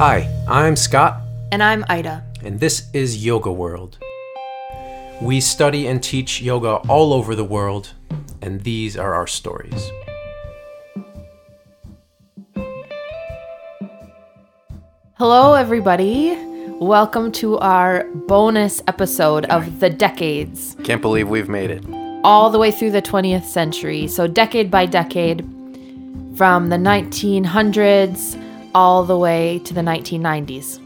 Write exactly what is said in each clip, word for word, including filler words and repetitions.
Hi, I'm Scott. And I'm Ida. And this is Yoga World. We study and teach yoga all over the world, and these are our stories. Hello, everybody. Welcome to our bonus episode of The Decades. Can't believe we've made it. All the way through the twentieth century. So decade by decade, from the nineteen hundreds all the way to the nineteen nineties.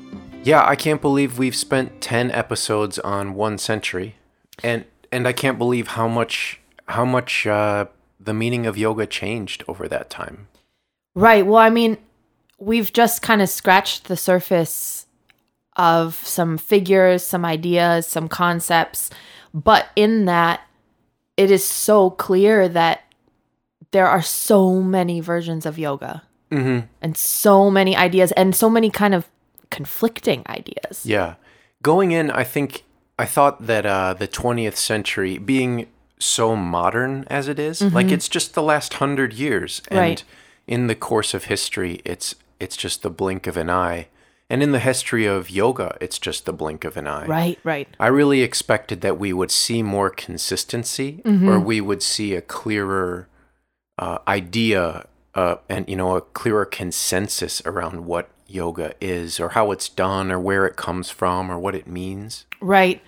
Yeah, I can't believe we've spent ten episodes on one century. And and I can't believe how much how much uh, the meaning of yoga changed over that time. Right. Well, I mean, we've just kind of scratched the surface of some figures, some ideas, some concepts. But in that, it is so clear that there are so many versions of yoga. Mm-hmm. And so many ideas and so many kind of conflicting ideas. Yeah. Going in, I think, I thought that uh, the twentieth century, being so modern as it is, mm-hmm. like it's just the last hundred years. And right. in the course of history, it's it's just the blink of an eye. And in the history of yoga, it's just the blink of an eye. Right, right. I really expected that we would see more consistency mm-hmm. or we would see a clearer uh, idea Uh, and, you know, a clearer consensus around what yoga is or how it's done or where it comes from or what it means. Right.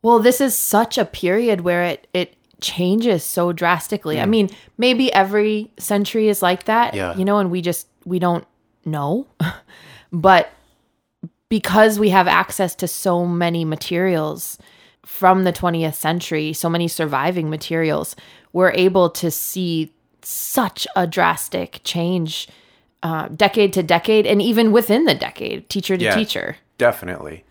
Well, this is such a period where it, it changes so drastically. Mm. I mean, maybe every century is like that, yeah. you know, and we just, we don't know. But because we have access to so many materials from the twentieth century, so many surviving materials, we're able to see such a drastic change uh, decade to decade and even within the decade, teacher to yeah, teacher. Definitely.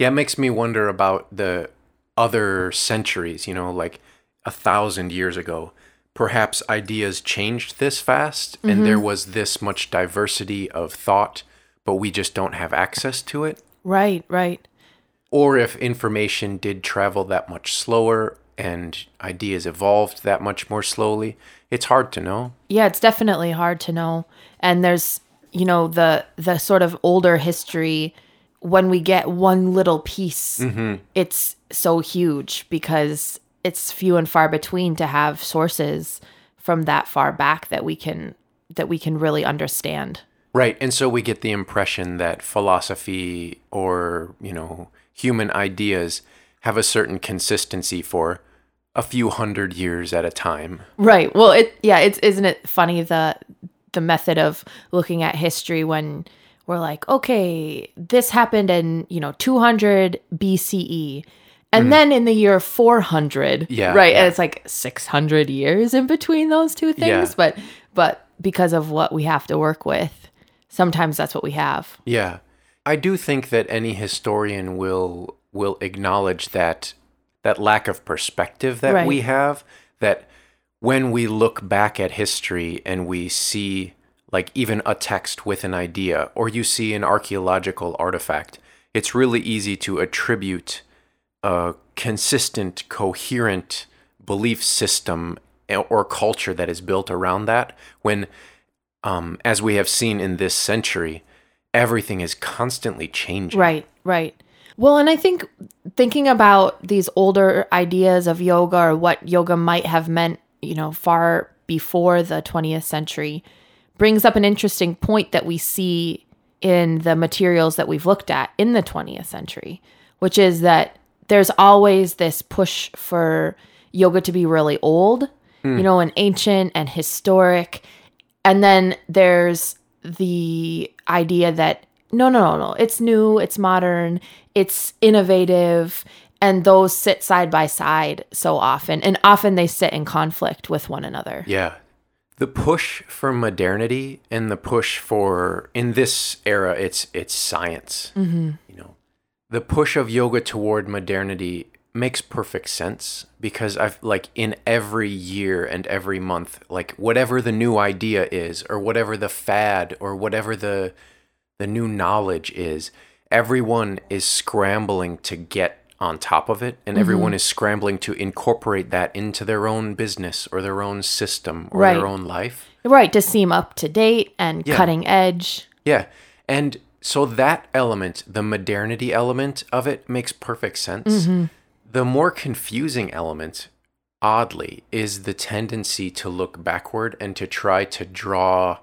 Yeah, it makes me wonder about the other centuries, you know, like a thousand years ago. Perhaps ideas changed this fast mm-hmm. and there was this much diversity of thought, but we just don't have access to it. Right, right. Or if information did travel that much slower and ideas evolved that much more slowly, it's hard to know. Yeah, it's definitely hard to know. And there's, you know, the the sort of older history, when we get one little piece, mm-hmm. it's so huge because it's few and far between to have sources from that far back that we can that we can really understand. Right. And so we get the impression that philosophy or, you know, human ideas have a certain consistency for a few hundred years at a time. Right. Well, it yeah, it's isn't it funny the the method of looking at history when we're like, okay, this happened in, you know, two hundred B C E. And mm-hmm. then in the year four hundred, yeah, right? Yeah. And it's like six hundred years in between those two things, yeah. but but because of what we have to work with, sometimes that's what we have. Yeah. I do think that any historian will will acknowledge that that lack of perspective that right. we have, that when we look back at history and we see like even a text with an idea or you see an archaeological artifact, it's really easy to attribute a consistent, coherent belief system or culture that is built around that when, um, as we have seen in this century, everything is constantly changing. Right, right. Well, and I think thinking about these older ideas of yoga or what yoga might have meant, you know, far before the twentieth century brings up an interesting point that we see in the materials that we've looked at in the twentieth century, which is that there's always this push for yoga to be really old, mm. you know, and ancient and historic. And then there's the idea that No, no, no, no. It's new, it's modern, it's innovative, and those sit side by side so often, and often they sit in conflict with one another. Yeah. The push for modernity and the push for, in this era, it's it's science. Mm-hmm. You know, the push of yoga toward modernity makes perfect sense because I've like in every year and every month, like whatever the new idea is or whatever the fad or whatever the the new knowledge is, everyone is scrambling to get on top of it, and mm-hmm. everyone is scrambling to incorporate that into their own business or their own system or right. their own life. Right, to seem up to date and yeah. cutting edge. Yeah, and So that element, the modernity element of it, makes perfect sense. Mm-hmm. The more confusing element, oddly, is the tendency to look backward and to try to draw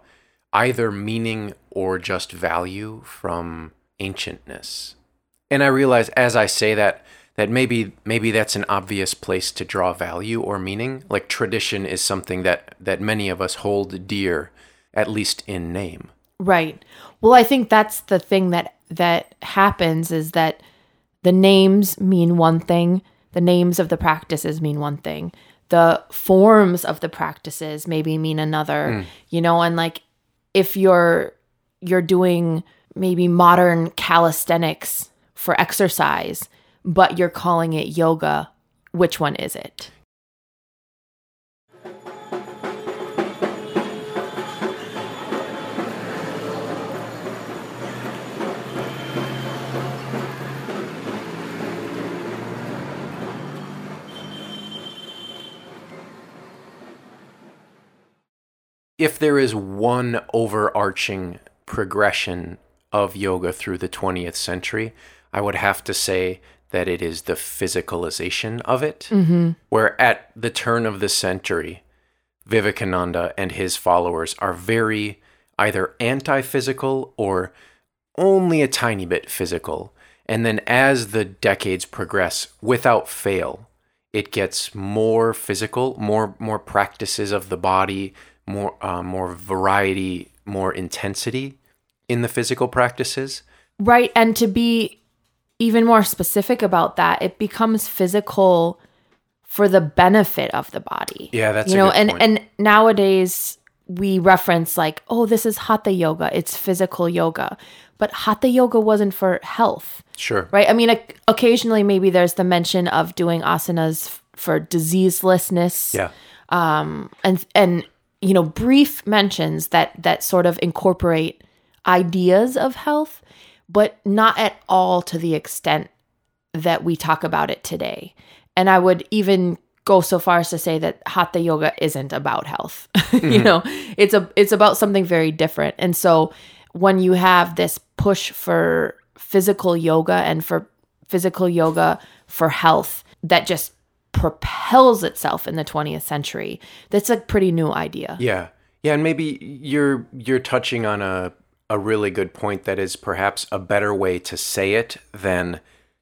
either meaning or just value from ancientness. And I realize as I say that, that maybe maybe that's an obvious place to draw value or meaning. Like tradition is something that, that many of us hold dear, at least in name. Right. Well, I think that's the thing that that happens, is that the names mean one thing. The names of the practices mean one thing. The forms of the practices maybe mean another, mm. you know, and like if you're you're doing maybe modern calisthenics for exercise, but you're calling it yoga, which one is it? If there is one overarching progression of yoga through the twentieth century, I would have to say that it is the physicalization of it, mm-hmm. where at the turn of the century, Vivekananda and his followers are very either anti-physical or only a tiny bit physical. And then as the decades progress, without fail, it gets more physical, more more practices of the body, more uh, more variety, more intensity in the physical practices. Right, and to be even more specific about that, it becomes physical for the benefit of the body. Yeah, that's you know, a good and point. And nowadays we reference like, oh, this is hatha yoga, it's physical yoga, but hatha yoga wasn't for health. Sure. Right? I mean, like, occasionally maybe there's the mention of doing asanas f- for diseaselessness. Yeah. Um and and you know, brief mentions that that sort of incorporate ideas of health, but not at all to the extent that we talk about it today. And I would even go so far as to say that hatha yoga isn't about health. Mm-hmm. You know, it's a it's about something very different. And so when you have this push for physical yoga and for physical yoga for health, that just propels itself in the twentieth century. That's a pretty new idea. Yeah. Yeah, and maybe you're you're touching on a a really good point that is perhaps a better way to say it than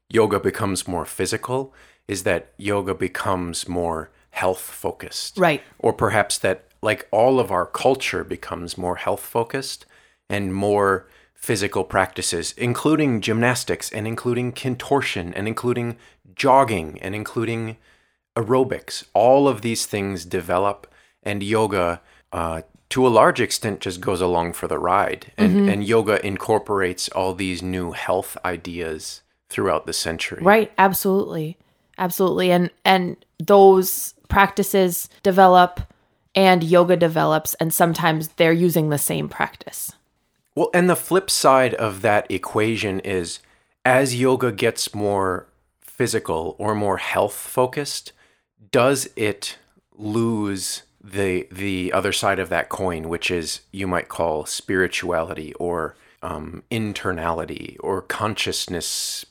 yoga becomes more physical, is that yoga becomes more health focused. Right. Or perhaps that like all of our culture becomes more health focused and more physical practices, including gymnastics and including contortion and including jogging and including aerobics. All of these things develop, and yoga uh, to a large extent just goes along for the ride. And, mm-hmm. and yoga incorporates all these new health ideas throughout the century. Right, absolutely. Absolutely. And and those practices develop and yoga develops, and sometimes they're using the same practice. Well, and the flip side of that equation is as yoga gets more physical or more health focused, does it lose the the other side of that coin, which is you might call spirituality or um, internality or consciousness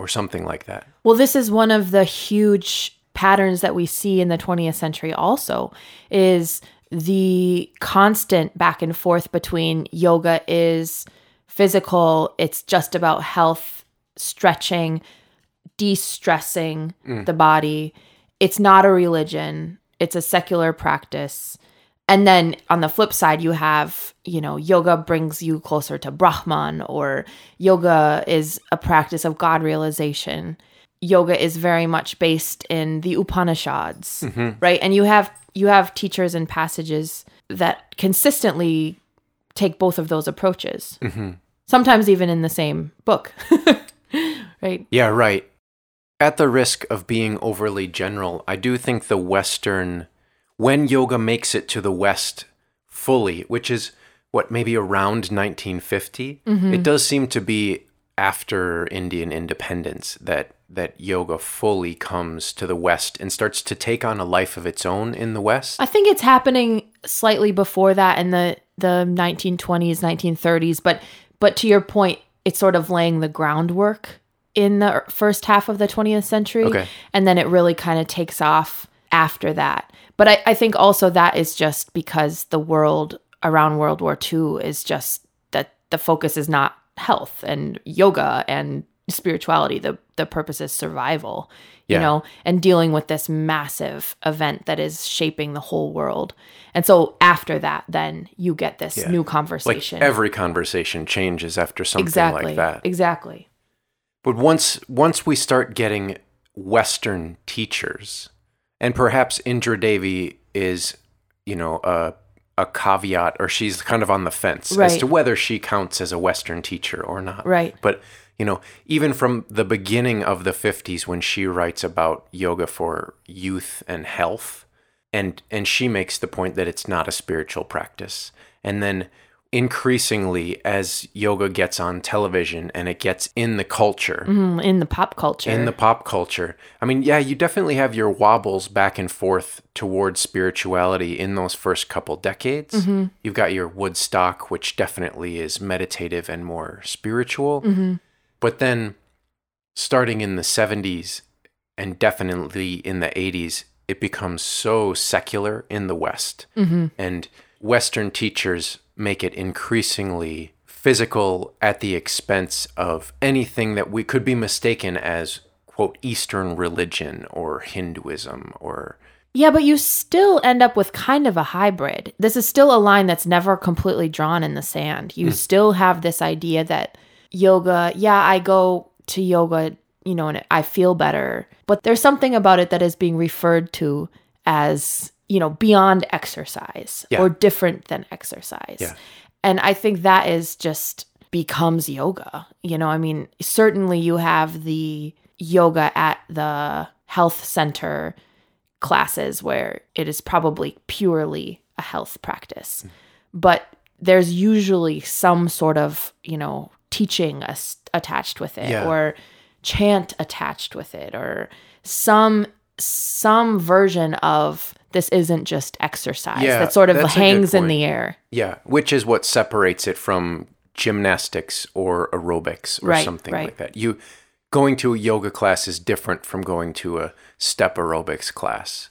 or something like that? Well, this is one of the huge patterns that we see in the twentieth century also, is the constant back and forth between yoga is physical, it's just about health, stretching, de-stressing mm. the body. It's not a religion. It's a secular practice. And then on the flip side, you have, you know, yoga brings you closer to Brahman, or yoga is a practice of God realization. Yoga is very much based in the Upanishads, mm-hmm. right? And you have you have teachers and passages that consistently take both of those approaches. Mm-hmm. Sometimes even in the same book, right? Yeah, right. At the risk of being overly general, I do think the Western, when yoga makes it to the West fully, which is, what, maybe around nineteen fifty, mm-hmm. it does seem to be after Indian independence that, that yoga fully comes to the West and starts to take on a life of its own in the West. I think it's happening slightly before that in the, the nineteen twenties, nineteen thirties, but but to your point, it's sort of laying the groundwork in the first half of the twentieth century. Okay. And then it really kind of takes off after that. But I, I think also that is just because the world around World War Two is just that the focus is not health and yoga and spirituality. The the purpose is survival, you yeah. know, and dealing with this massive event that is shaping the whole world. And so after that, then you get this yeah. new conversation. Like every conversation changes after something exactly. like that. Exactly. But once once we start getting Western teachers, and perhaps Indra Devi is, you know, a a caveat, or she's kind of on the fence right. as to whether she counts as a Western teacher or not. Right. But, you know, even from the beginning of the fifties when she writes about yoga for youth and health, and and she makes the point that it's not a spiritual practice. And then increasingly, as yoga gets on television and it gets in the culture. Mm, in the pop culture. In the pop culture. I mean, yeah, you definitely have your wobbles back and forth towards spirituality in those first couple decades. Mm-hmm. You've got your Woodstock, which definitely is meditative and more spiritual. Mm-hmm. But then starting in the seventies and definitely in the eighties, it becomes so secular in the West. Mm-hmm. And Western teachers make it increasingly physical at the expense of anything that we could be mistaken as, quote, Eastern religion or Hinduism or... Yeah, but you still end up with kind of a hybrid. This is still a line that's never completely drawn in the sand. You mm. still have this idea that yoga, yeah, I go to yoga, you know, and I feel better. But there's something about it that is being referred to as... you know, beyond exercise yeah. or different than exercise. Yeah. And I think that is just becomes yoga. You know, I mean, certainly you have the yoga at the health center classes where it is probably purely a health practice. Mm. But there's usually some sort of, you know, teaching as- attached with it yeah. or chant attached with it or some some version of this isn't just exercise yeah, that sort of hangs in the air. Yeah, which is what separates it from gymnastics or aerobics or right, something right. like that. You going to a yoga class is different from going to a step aerobics class.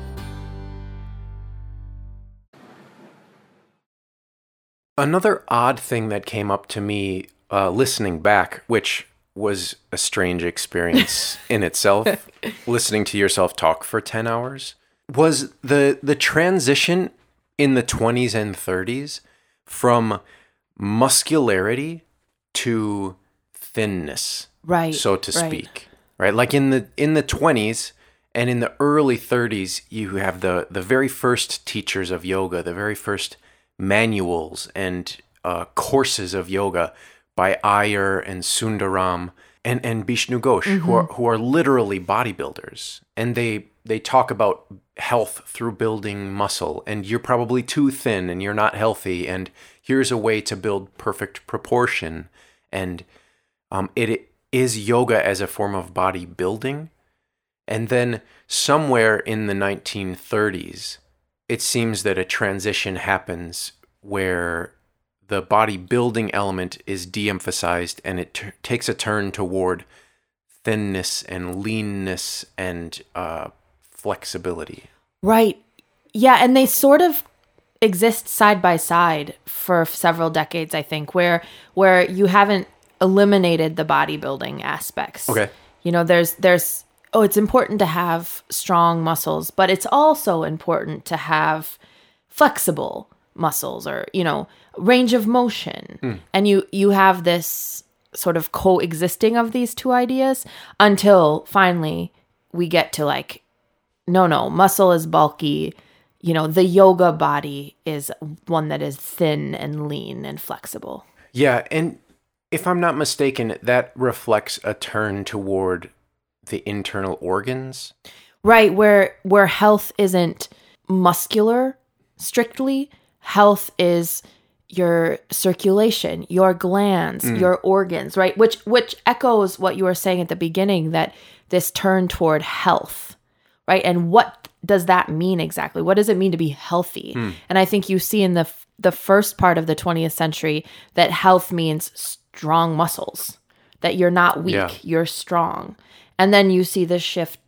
Another odd thing that came up to me uh, listening back, which was a strange experience in itself, listening to yourself talk for ten hours, was the the transition in the twenties and thirties from muscularity to thinness, right? So to right. speak, right? Like in the in the twenties and in the early thirties, you have the the very first teachers of yoga, the very first manuals and uh, courses of yoga by Iyer and Sundaram and, and Bishnu Ghosh, mm-hmm. who are who are literally bodybuilders. And they, they talk about health through building muscle. And you're probably too thin and you're not healthy. And here's a way to build perfect proportion. And um, it, it is yoga as a form of bodybuilding. And then somewhere in the nineteen thirties, it seems that a transition happens where the bodybuilding element is de-emphasized and it t- takes a turn toward thinness and leanness and uh, flexibility. Right. Yeah, and they sort of exist side by side for several decades, I think, where where you haven't eliminated the bodybuilding aspects. Okay. You know, there's there's... oh, it's important to have strong muscles, but it's also important to have flexible muscles or, you know, range of motion. Mm. And you, you have this sort of coexisting of these two ideas until finally we get to like, no, no, muscle is bulky. You know, the yoga body is one that is thin and lean and flexible. Yeah. And if I'm not mistaken, that reflects a turn toward the internal organs. Right. Where, where health isn't muscular strictly, health is your circulation, your glands, mm. your organs, right? Which which echoes what you were saying at the beginning, that this turn toward health, right? And what does that mean exactly? What does it mean to be healthy? Mm. And I think you see in the the first part of the twentieth century that health means strong muscles, that you're not weak, yeah. you're strong. And then you see this shift.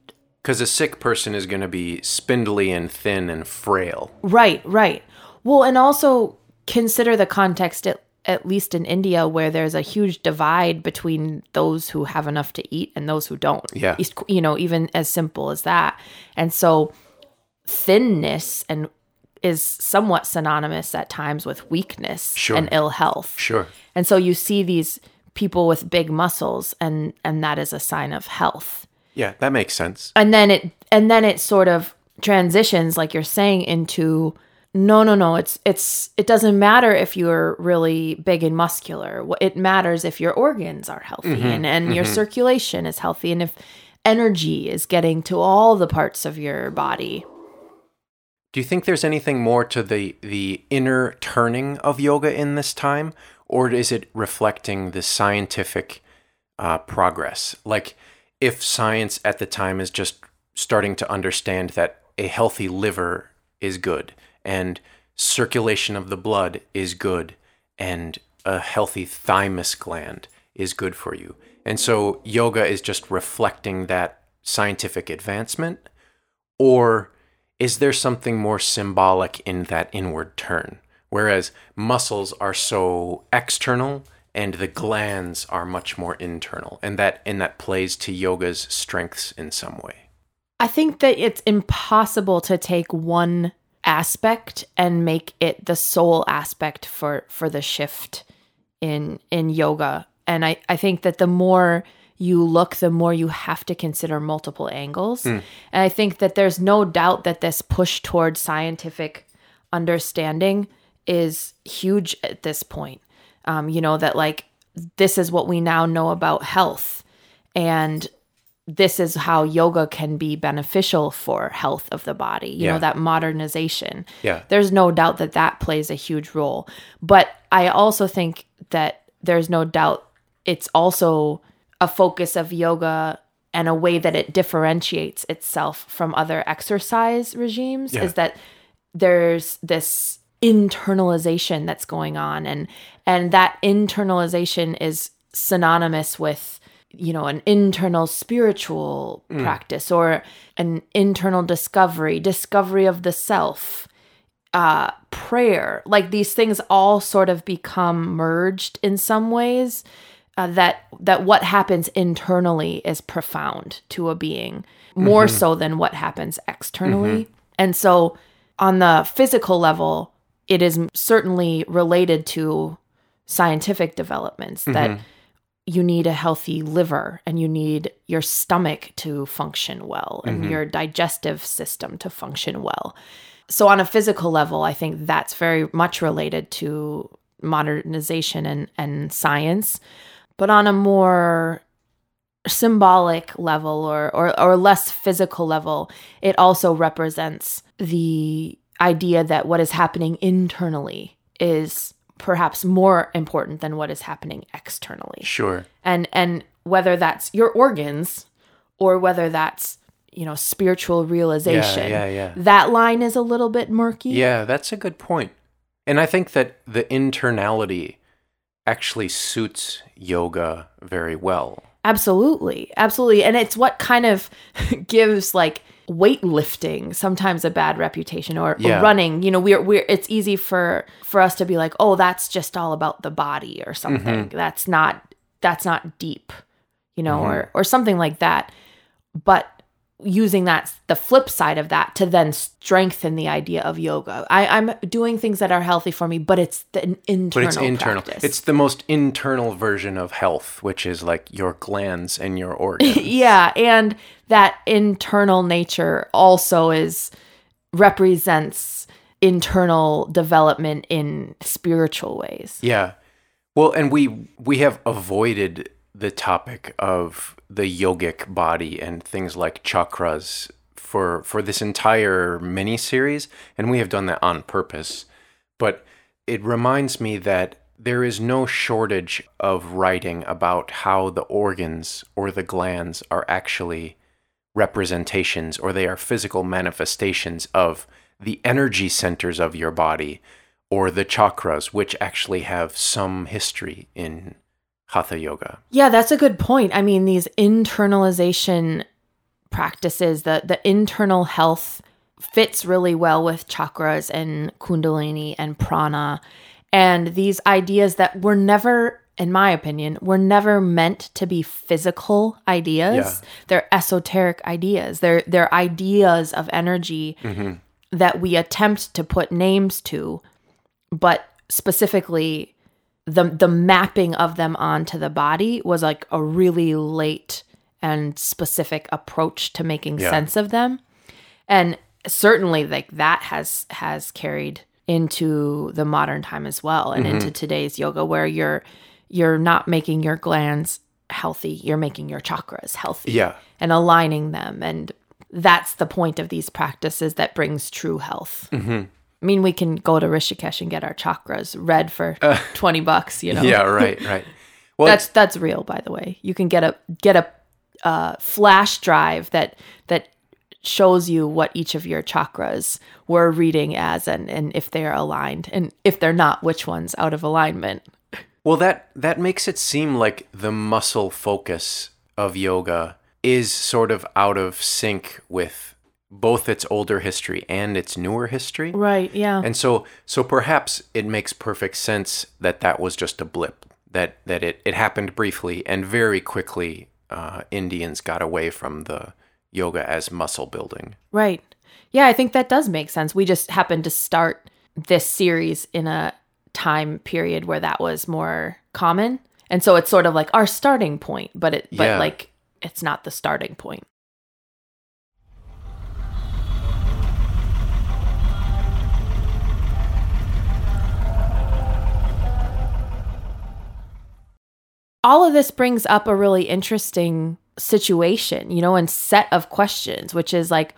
Because a sick person is going to be spindly and thin and frail. Right, right. Well, and also consider the context, at, at least in India, where there's a huge divide between those who have enough to eat and those who don't. Yeah. You know, even as simple as that. And so thinness and is somewhat synonymous at times with weakness sure. and ill health. Sure. And so you see these people with big muscles, and, and that is a sign of health. Yeah, that makes sense. And then it and then it sort of transitions, like you're saying, into... No, no, no. It's it's it doesn't matter if you're really big and muscular. It matters if your organs are healthy mm-hmm, and, and mm-hmm. your circulation is healthy, and if energy is getting to all the parts of your body. Do you think there's anything more to the the inner turning of yoga in this time, or is it reflecting the scientific uh, progress? Like, if science at the time is just starting to understand that a healthy liver is good, and circulation of the blood is good, and a healthy thymus gland is good for you. And so yoga is just reflecting that scientific advancement, or is there something more symbolic in that inward turn? Whereas muscles are so external and the glands are much more internal, and that and that plays to yoga's strengths in some way. I think that it's impossible to take one aspect and make it the sole aspect for for the shift in in yoga, and I I think that the more you look, the more you have to consider multiple angles. Mm. And I think that there's no doubt that this push towards scientific understanding is huge at this point. Um, you know, that like this is what we now know about health, and this is how yoga can be beneficial for health of the body, you yeah. know, that modernization. Yeah. There's no doubt that that plays a huge role. But I also think that there's no doubt it's also a focus of yoga and a way that it differentiates itself from other exercise regimes yeah. is that there's this internalization that's going on. And, and that internalization is synonymous with, you know, an internal spiritual mm. practice, or an internal discovery, discovery of the self, uh, prayer. Like these things all sort of become merged in some ways, uh, that that what happens internally is profound to a being, more mm-hmm. so than what happens externally. Mm-hmm. And so on the physical level, it is certainly related to scientific developments mm-hmm. that you need a healthy liver, and you need your stomach to function well, and mm-hmm. your digestive system to function well. So on a physical level, I think that's very much related to modernization and, and science. But on a more symbolic level, or, or, or less physical level, it also represents the idea that what is happening internally is perhaps more important than what is happening externally. Sure. And and whether that's your organs or whether that's, you know, spiritual realization, yeah, yeah, yeah. that line is a little bit murky. Yeah, that's a good point. And I think that the internality actually suits yoga very well. Absolutely. Absolutely. And it's what kind of gives like weightlifting sometimes a bad reputation, or, yeah. or running. You know, we're we're it's easy for for us to be like, oh, that's just all about the body or something. Mm-hmm. That's not that's not deep, you know, mm-hmm. or or something like that. But using that, the flip side of that, to then strengthen the idea of yoga. I, I'm doing things that are healthy for me, but it's the internal But it's internal. Practice. It's the most internal version of health, which is like your glands and your organs. Yeah, and that internal nature also is represents internal development in spiritual ways. Yeah. Well, and we we have avoided the topic of the yogic body and things like chakras for for this entire mini-series, and we have done that on purpose. But it reminds me that there is no shortage of writing about how the organs or the glands are actually representations, or they are physical manifestations of the energy centers of your body, or the chakras, which actually have some history in Hatha Yoga. Yeah, that's a good point. I mean, these internalization practices, the, the internal health fits really well with chakras and kundalini and prana. And these ideas that were never, in my opinion, were never meant to be physical ideas. Yeah. They're esoteric ideas. They're, they're ideas of energy mm-hmm. that we attempt to put names to, but specifically the the mapping of them onto the body was like a really late and specific approach to making yeah. sense of them. And certainly like that has has carried into the modern time as well, and mm-hmm. into today's yoga, where you're you're not making your glands healthy, you're making your chakras healthy yeah. and aligning them. And that's the point of these practices that brings true health. Mm-hmm. I mean, we can go to Rishikesh and get our chakras read for uh, twenty bucks, you know? Yeah, right, right. Well, that's that's real, by the way. You can get a get a uh, flash drive that that shows you what each of your chakras were reading as, and, and if they're aligned, and if they're not, which one's out of alignment. Well, that, that makes it seem like the muscle focus of yoga is sort of out of sync with both its older history and its newer history. Right, yeah. And so so perhaps it makes perfect sense that that was just a blip, that that it, it happened briefly, and very quickly uh, Indians got away from the yoga as muscle building. Right. Yeah, I think that does make sense. We just happened to start this series in a time period where that was more common. And so it's sort of like our starting point, but it but yeah. like it's not the starting point. All of this brings up a really interesting situation, you know, and set of questions, which is like,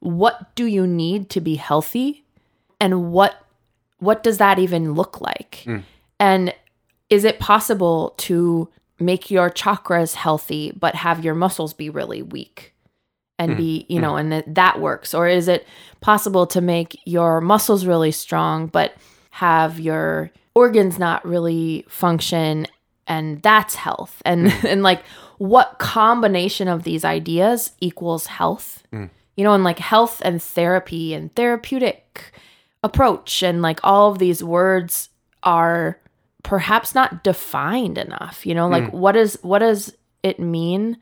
what do you need to be healthy? And what what does that even look like? Mm. And is it possible to make your chakras healthy, but have your muscles be really weak and mm. be, you know, mm. and th- that works? Or is it possible to make your muscles really strong, but have your organs not really function? And that's health. And mm. and like, what combination of these ideas equals health? Mm. You know, and like health and therapy and therapeutic approach, and like all of these words are perhaps not defined enough. You know, like mm. what is what does it mean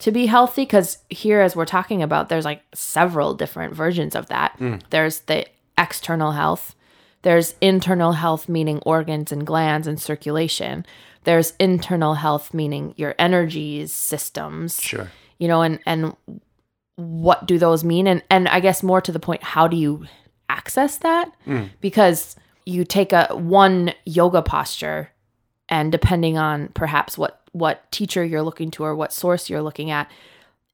to be healthy? Because here, as we're talking about, there's like several different versions of that. Mm. There's the external health. There's internal health, meaning organs and glands and circulation. There's internal health, meaning your energies, systems. Sure. You know, and, and what do those mean? And and I guess more to the point, how do you access that? Mm. Because you take a one yoga posture, and depending on perhaps what, what teacher you're looking to or what source you're looking at,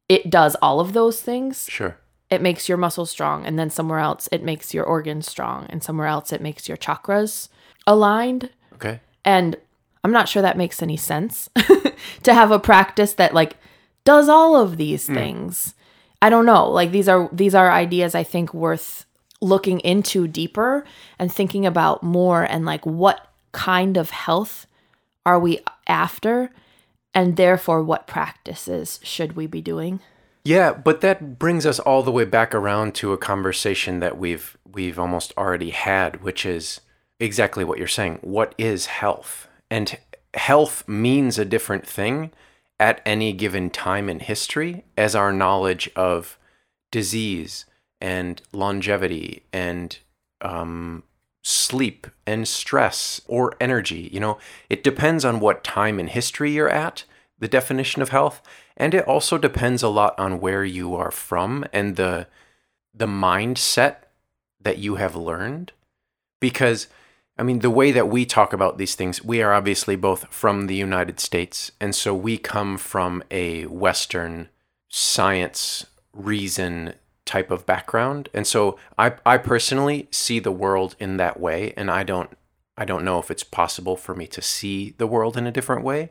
it does all of those things. Sure. It makes your muscles strong, and then somewhere else it makes your organs strong, and somewhere else it makes your chakras aligned. Okay. And I'm not sure that makes any sense to have a practice that like does all of these things. Mm. I don't know. Like these are these are ideas I think worth looking into deeper and thinking about more, and like what kind of health are we after, and therefore what practices should we be doing? Yeah, but that brings us all the way back around to a conversation that we've we've almost already had, which is exactly what you're saying. What is health? And health means a different thing, at any given time in history as our knowledge of disease and longevity and um, sleep and stress or energy. You know, it depends on what time in history you're at, the definition of health, and it also depends a lot on where you are from and the the mindset that you have learned. Because, I mean, the way that we talk about these things, we are obviously both from the United States, and so we come from a Western science, reason type of background. And so I, I personally see the world in that way, and I don't I don't know if it's possible for me to see the world in a different way.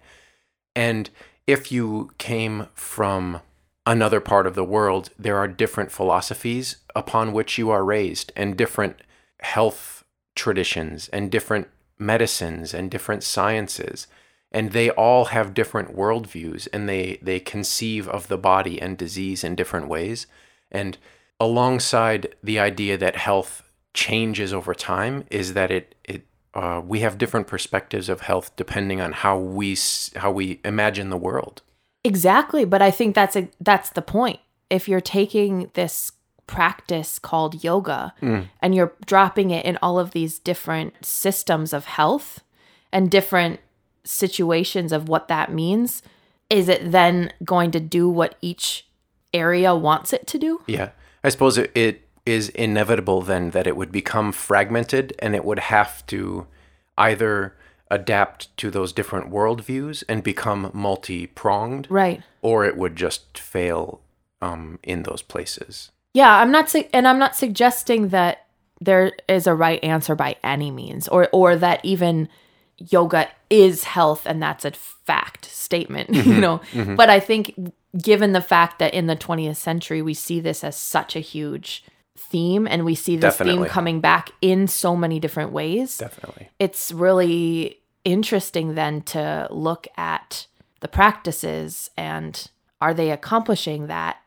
And if you came from another part of the world, there are different philosophies upon which you are raised, and different health traditions, and different medicines, and different sciences, and they all have different worldviews, and they, they conceive of the body and disease in different ways. And alongside the idea that health changes over time is that it it uh, we have different perspectives of health depending on how we how we imagine the world. Exactly, but I think that's a, that's the point. If you're taking this practice called yoga mm. and you're dropping it in all of these different systems of health and different situations of what that means, is it then going to do what each area wants it to do? Yeah, I suppose it, it is inevitable then that it would become fragmented, and it would have to either adapt to those different worldviews and become multi-pronged, right? Or it would just fail um, in those places. Yeah, I'm not, su- and I'm not suggesting that there is a right answer by any means, or or that even yoga is health and that's a fact statement, mm-hmm. you know. Mm-hmm. But I think, given the fact that in the twentieth century we see this as such a huge theme, and we see this Definitely. Theme coming back in so many different ways. Definitely, it's really interesting then to look at the practices and are they accomplishing that,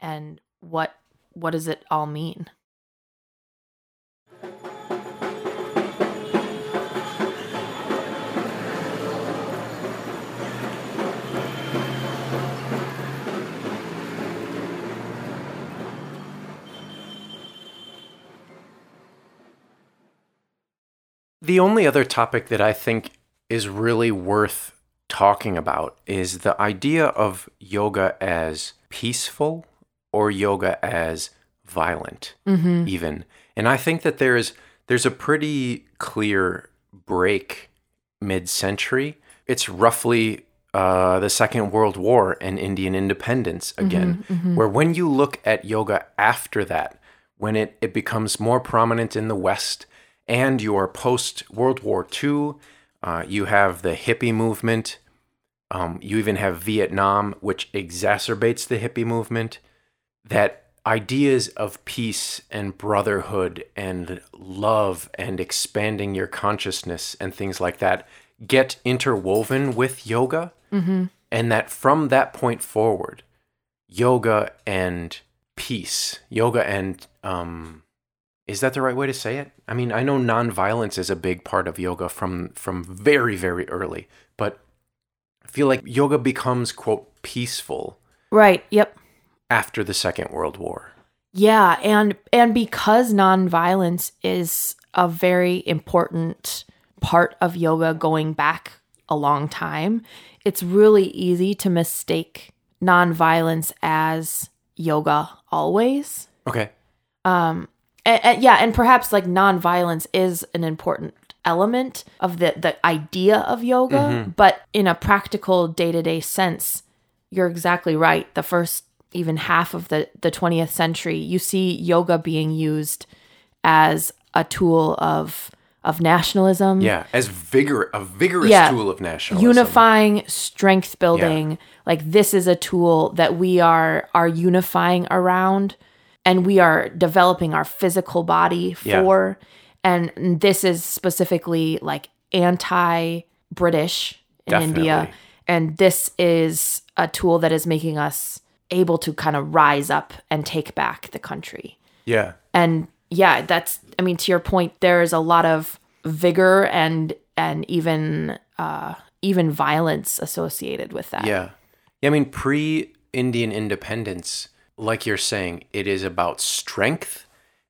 and what what does it all mean? The only other topic that I think is really worth talking about is the idea of yoga as peaceful or yoga as violent, mm-hmm. even. And I think that there is there's a pretty clear break mid-century. It's roughly uh, the Second World War and Indian independence again, mm-hmm, mm-hmm. where when you look at yoga after that, when it, it becomes more prominent in the West, and your post-World War Two, uh, you have the hippie movement. Um, you even have Vietnam, which exacerbates the hippie movement. That ideas of peace and brotherhood and love and expanding your consciousness and things like that get interwoven with yoga. Mm-hmm. And that from that point forward, yoga and peace, yoga and... Um, Is that the right way to say it? I mean, I know nonviolence is a big part of yoga from, from very, very early, but I feel like yoga becomes, quote, peaceful. Right, yep. After the Second World War. Yeah, and and because nonviolence is a very important part of yoga going back a long time, it's really easy to mistake nonviolence as yoga always. Okay. Um. And, and, yeah, and perhaps like nonviolence is an important element of the, the idea of yoga, mm-hmm. but in a practical day-to-day sense, you're exactly right. The first even half of the, the twentieth century, you see yoga being used as a tool of of nationalism. Yeah, as vigor a vigorous yeah, tool of nationalism. Unifying, strength building. Yeah. Like this is a tool that we are are unifying around. And we are developing our physical body for, yeah. and this is specifically like anti-British in Definitely. India. And this is a tool that is making us able to kind of rise up and take back the country. Yeah. And yeah, that's, I mean, to your point, there is a lot of vigor and and even, uh, even violence associated with that. Yeah. I mean, pre-Indian independence, like you're saying, it is about strength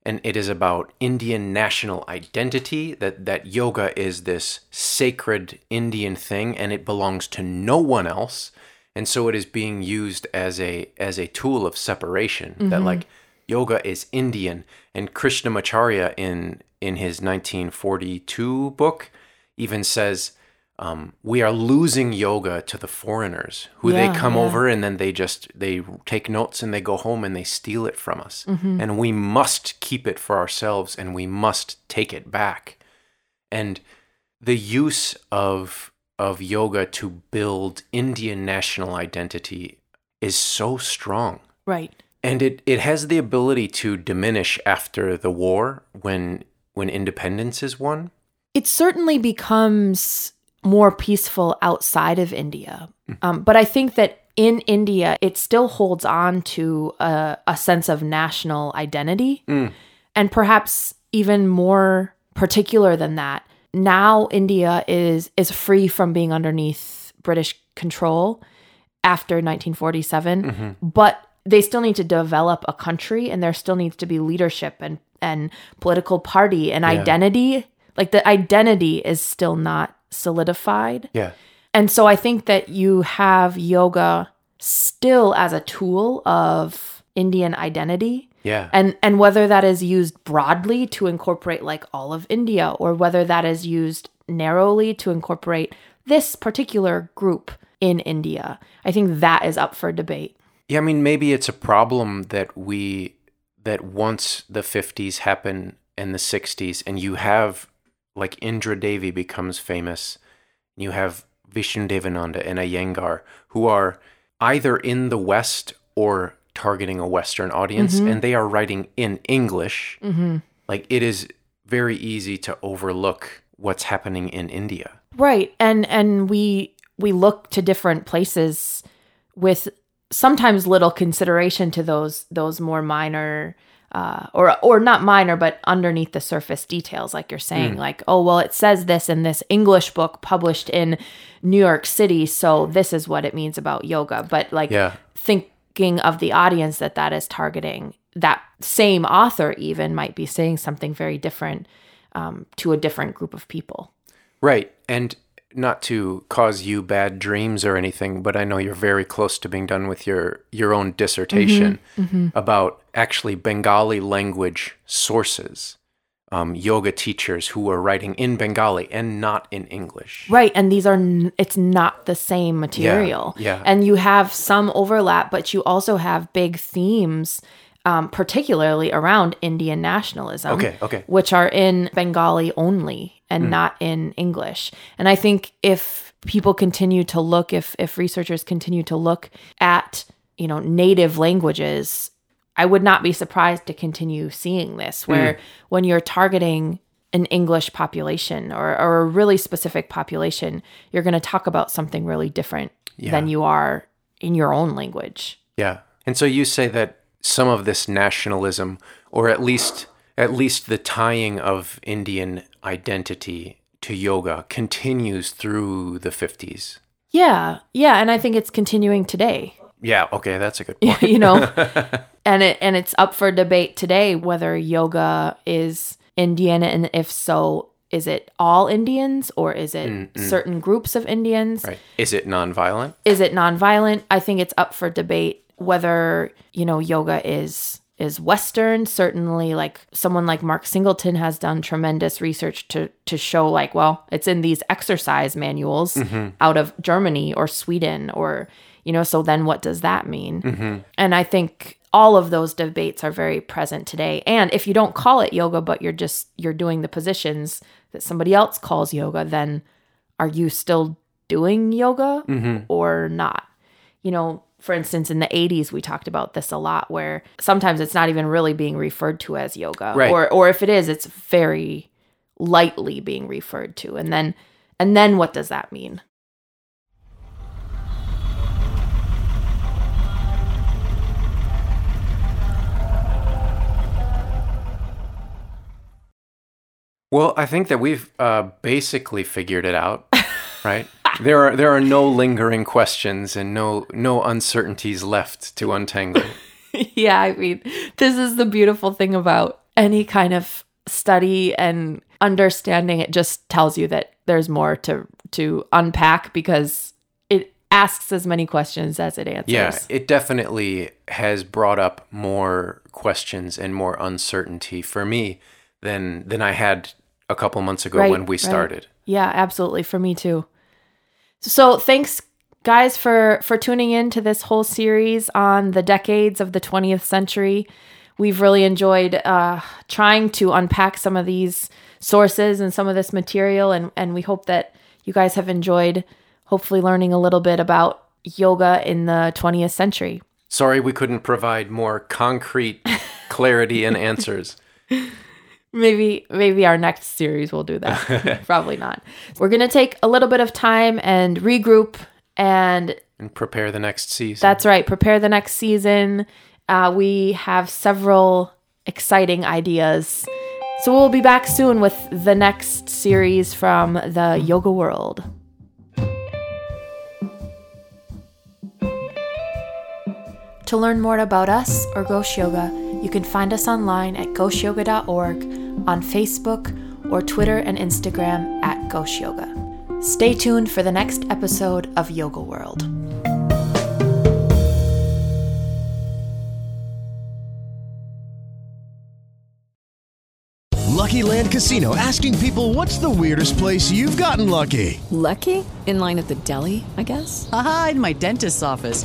and it is about Indian national identity, that, that yoga is this sacred Indian thing and it belongs to no one else. And so it is being used as a as a tool of separation, mm-hmm. that like yoga is Indian. And Krishnamacharya in, in his nineteen forty-two book even says, um, we are losing yoga to the foreigners who yeah, they come yeah. over and then they just, they take notes and they go home and they steal it from us. Mm-hmm. And we must keep it for ourselves and we must take it back. And the use of of yoga to build Indian national identity is so strong. Right. And it, it has the ability to diminish after the war when when independence is won. It certainly becomes more peaceful outside of India. Um, but I think that in India, it still holds on to a, a sense of national identity. Mm. And perhaps even more particular than that, now India is is free from being underneath British control after nineteen forty-seven, mm-hmm. but they still need to develop a country and there still needs to be leadership and, and political party and yeah. identity. Like the identity is still not solidified. Yeah. And so I think that you have yoga still as a tool of Indian identity. Yeah. And and whether that is used broadly to incorporate like all of India or whether that is used narrowly to incorporate this particular group in India, I think that is up for debate. Yeah, I mean, maybe it's a problem that we, that once the fifties happen and the sixties and you have like Indra Devi becomes famous, you have Vishnu Devananda and Ayengar who are either in the West or targeting a Western audience, mm-hmm. and they are writing in English. Mm-hmm. Like, it is very easy to overlook what's happening in India. Right. And and we we look to different places with sometimes little consideration to those those more minor uh, or or not minor, but underneath the surface details, like you're saying, mm. like, oh, well, it says this in this English book published in New York City, so this is what it means about yoga. But like, yeah. think of the audience that that is targeting, that same author even might be saying something very different um, to a different group of people. Right. And not to cause you bad dreams or anything, but I know you're very close to being done with your, your own dissertation mm-hmm. Mm-hmm. about actually Bengali language sources, um, yoga teachers who are writing in Bengali and not in English. Right. And these are, n- it's not the same material. Yeah, yeah. And you have some overlap, but you also have big themes, um, particularly around Indian nationalism, okay, okay. which are in Bengali only and mm. not in English. And I think if people continue to look, if, if researchers continue to look at, you know, native languages, I would not be surprised to continue seeing this, where mm. when you're targeting an English population or, or a really specific population, you're going to talk about something really different yeah. than you are in your own language. Yeah. And so you say that some of this nationalism, or at least at least the tying of Indian identity to yoga, continues through the fifties. Yeah. Yeah. And I think it's continuing today. Yeah, okay, that's a good point. You know, and it and it's up for debate today whether yoga is Indian, and if so, is it all Indians or is it Mm-mm. certain groups of Indians? Right. Is it nonviolent? Is it nonviolent? I think it's up for debate whether, you know, yoga is is Western. Certainly, like someone like Mark Singleton has done tremendous research to to show like, well, it's in these exercise manuals mm-hmm. out of Germany or Sweden or you know, so then what does that mean? Mm-hmm. And I think all of those debates are very present today. And if you don't call it yoga, but you're just, you're doing the positions that somebody else calls yoga, then are you still doing yoga mm-hmm. or not? You know, for instance, in the eighties, we talked about this a lot where sometimes it's not even really being referred to as yoga. Right. Or, or if it is, it's very lightly being referred to. And then, and then what does that mean? Well, I think that we've uh, basically figured it out, right? There are there are no lingering questions and no no uncertainties left to untangle. Yeah, I mean, this is the beautiful thing about any kind of study and understanding. It just tells you that there's more to to unpack because it asks as many questions as it answers. Yeah, it definitely has brought up more questions and more uncertainty for me than than I had a couple months ago right, when we started. Right. Yeah, absolutely. For me too. So thanks, guys, for, for tuning in to this whole series on the decades of the twentieth century. We've really enjoyed uh, trying to unpack some of these sources and some of this material, and, and we hope that you guys have enjoyed hopefully learning a little bit about yoga in the twentieth century. Sorry we couldn't provide more concrete clarity and answers. Maybe maybe our next series will do that. Probably not. We're going to take a little bit of time and regroup and... And prepare the next season. That's right. Prepare the next season. Uh, we have several exciting ideas. So we'll be back soon with the next series from the yoga world. To learn more about us or Ghosh Yoga, you can find us online at ghosh yoga dot org, on Facebook, or Twitter and Instagram at Ghosh Yoga. Stay tuned for the next episode of Yoga World. Lucky Land Casino, asking people, what's the weirdest place you've gotten lucky? Lucky? In line at the deli, I guess? Aha, in my dentist's office.